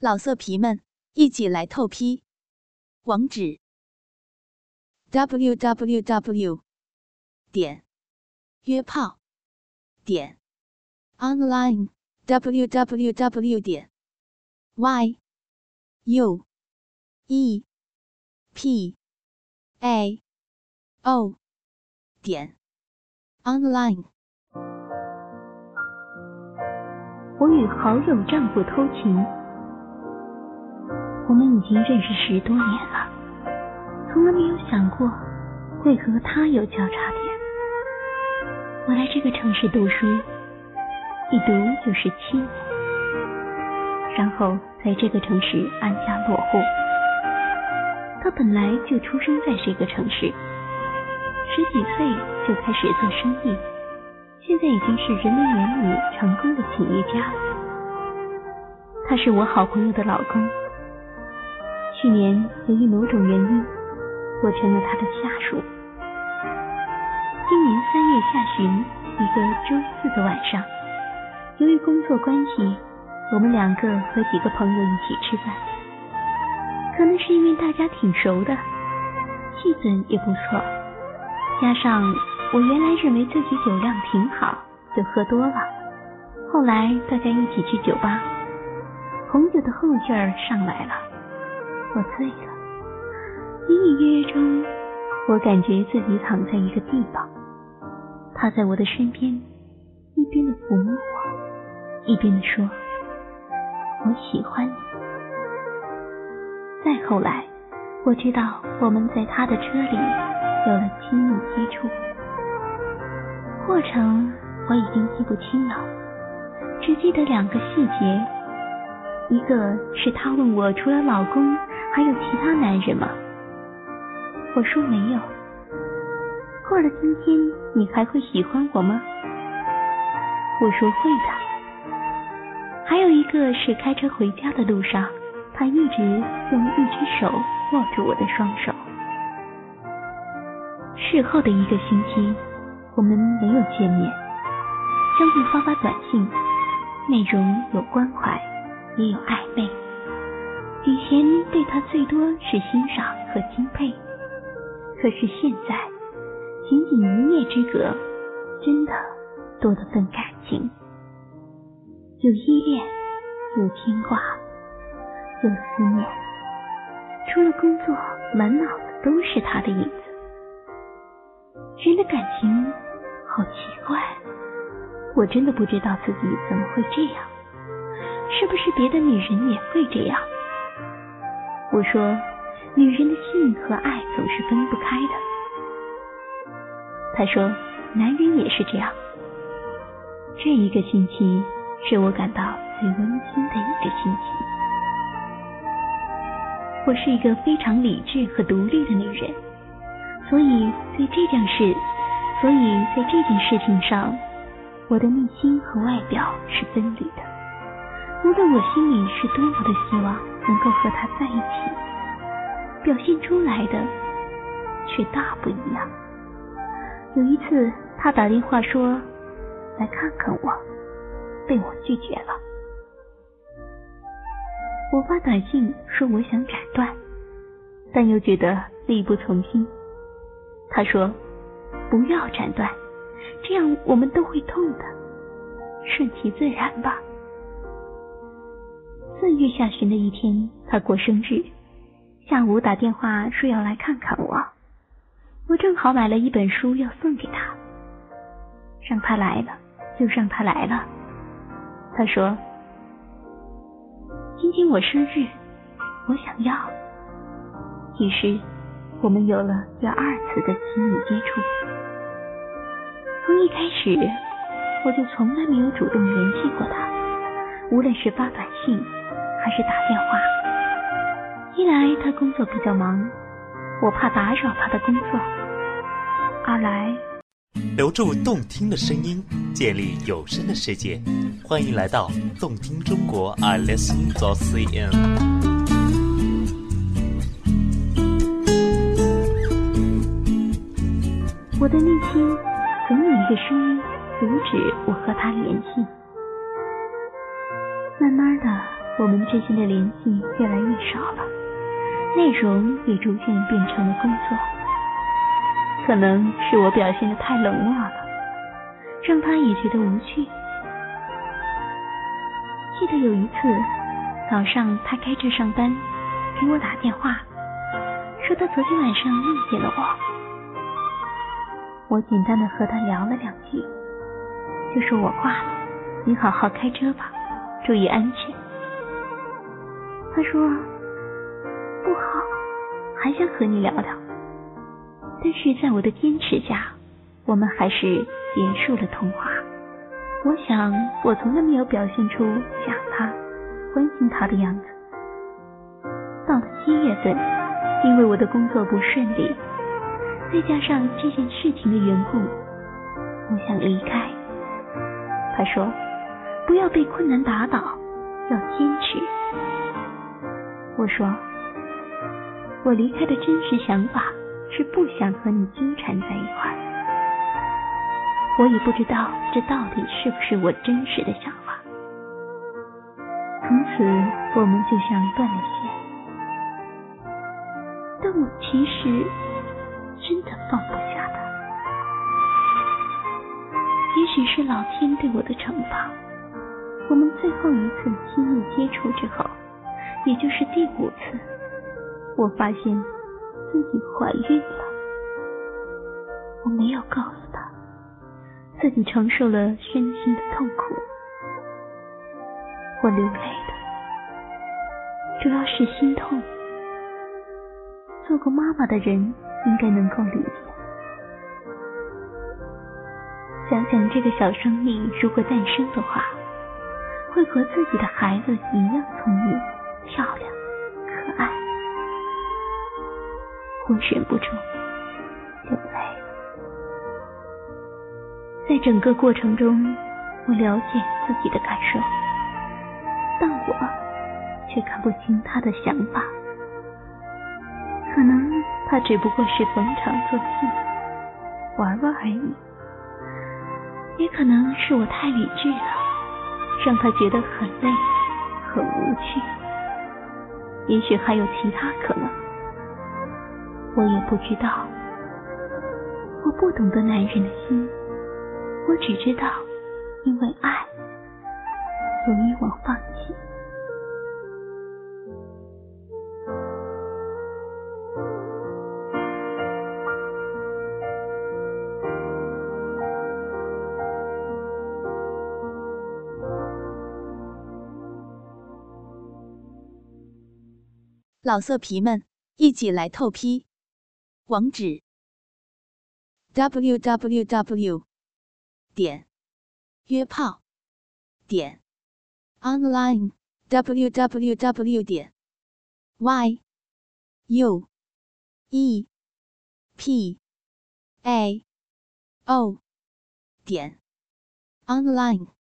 老色皮们，一起来透批！网址 www.约炮.online。我与好友丈夫偷情。 我们已经认识10多年了，从来没有想过会和他有交叉点。我来这个城市读书，一读就是7年，然后在这个城市安家落户。他本来就出生在这个城市，10几岁就开始做生意，现在已经是人民元宇成功的企业家了。他是我好朋友的老公。 去年由于某种原因，我成了他的下属。今年3月下旬一个周4的晚上，由于工作关系，我们2个和几个朋友一起吃饭。可能是因为大家挺熟的，气氛也不错，加上我原来认为自己酒量挺好，就喝多了。后来大家一起去酒吧，红酒的后劲儿上来了。 我醉了，隐隐约约中，我感觉自己躺在一个地方，他在我的身边，一边的抚摸我，一边的说：“我喜欢你。”再后来，我知道我们在他的车里有了亲密接触，过程我已经记不清了，只记得2个细节，一个是他问我除了老公。 还有其他男人吗？我说没有。过了今天，你还会喜欢我吗？我说会的。还有一个是开车回家的路上，他一直用1只手握住我的双手。事后的1个星期，我们没有见面，相互发短信，内容有关怀，也有暧昧。 以前对他最多是欣赏和钦佩，可是现在仅仅1夜之隔，真的多了份感情，有依恋，有牵挂，有思念。除了工作，满脑子都是他的影子。人的感情好奇怪，我真的不知道自己怎么会这样，是不是别的女人也会这样？ 我说，女人的性和爱总是分不开的。他说，男人也是这样。这1个星期是我感到最温馨的1个星期。我是一个非常理智和独立的女人，所以在这件事情上，我的内心和外表是分离的。无论我心里是多么的希望。 能够和他在一起，表现出来的却大不一样。有一次，他打电话说来看看我，被我拒绝了。我发短信说我想斩断，但又觉得力不从心。他说不要斩断，这样我们都会痛的，顺其自然吧。 4月下旬的一天，他过生日，下午打电话说要来看看我。我正好买了1本书要送给他，让他来了。他说：“今天我生日，我想要。”于是我们有了第2次的亲密接触。从一开始，我就从来没有主动联系过他，无论是发短信。 还是打电话。一来他工作比较忙，我怕打扰他的工作；二来，留住动听的声音，建立有声的世界。欢迎来到动听中国 ，I listen to CN。 我的内心总有一个声音阻止我和他联系。慢慢的。我们之间的联系越来越少了，内容也逐渐变成了工作。可能是我表现得太冷漠了，让他也觉得无趣。记得有一次早上他开车上班给我打电话，说他昨天晚上遇见了我简单的和他聊了两句，就说我挂了，你好好开车吧，注意安全。他说不好，还想和你聊聊，但是在我的坚持下，我们还是结束了通话。我想我从来没有表现出想他、关心他的样子。到了7月份，因为我的工作不顺利，再加上这件事情的缘故，我想离开。他说不要被困难打倒，要坚持。我说我离开的真实想法是不想和你纠缠在一块儿。我也不知道这到底是不是我真实的想法。从此我们就像断了线，但我其实真的放不下他。也许是老天对我的惩罚，我们最后一次亲密接触之后，也就是第5次，我发现自己怀孕了。我没有告诉他自己承受了身心的痛苦，我流泪的主要是心痛。做过妈妈的人应该能够理解。想想这个小生命如果诞生的话，会和自己的孩子一样聪明、漂亮、可爱。我忍不住流泪了。在整个过程中，我了解自己的感受，但我却看不清他的想法。可能他只不过是逢场作戏，玩玩而已。也可能是我太理智了，让他觉得很累、很无趣。也许还有其他可能，我也不知道。我不懂得男人的心，我只知道，因为爱，所以我放弃。老色皮们，一起来透批！网址 www.yuepao.online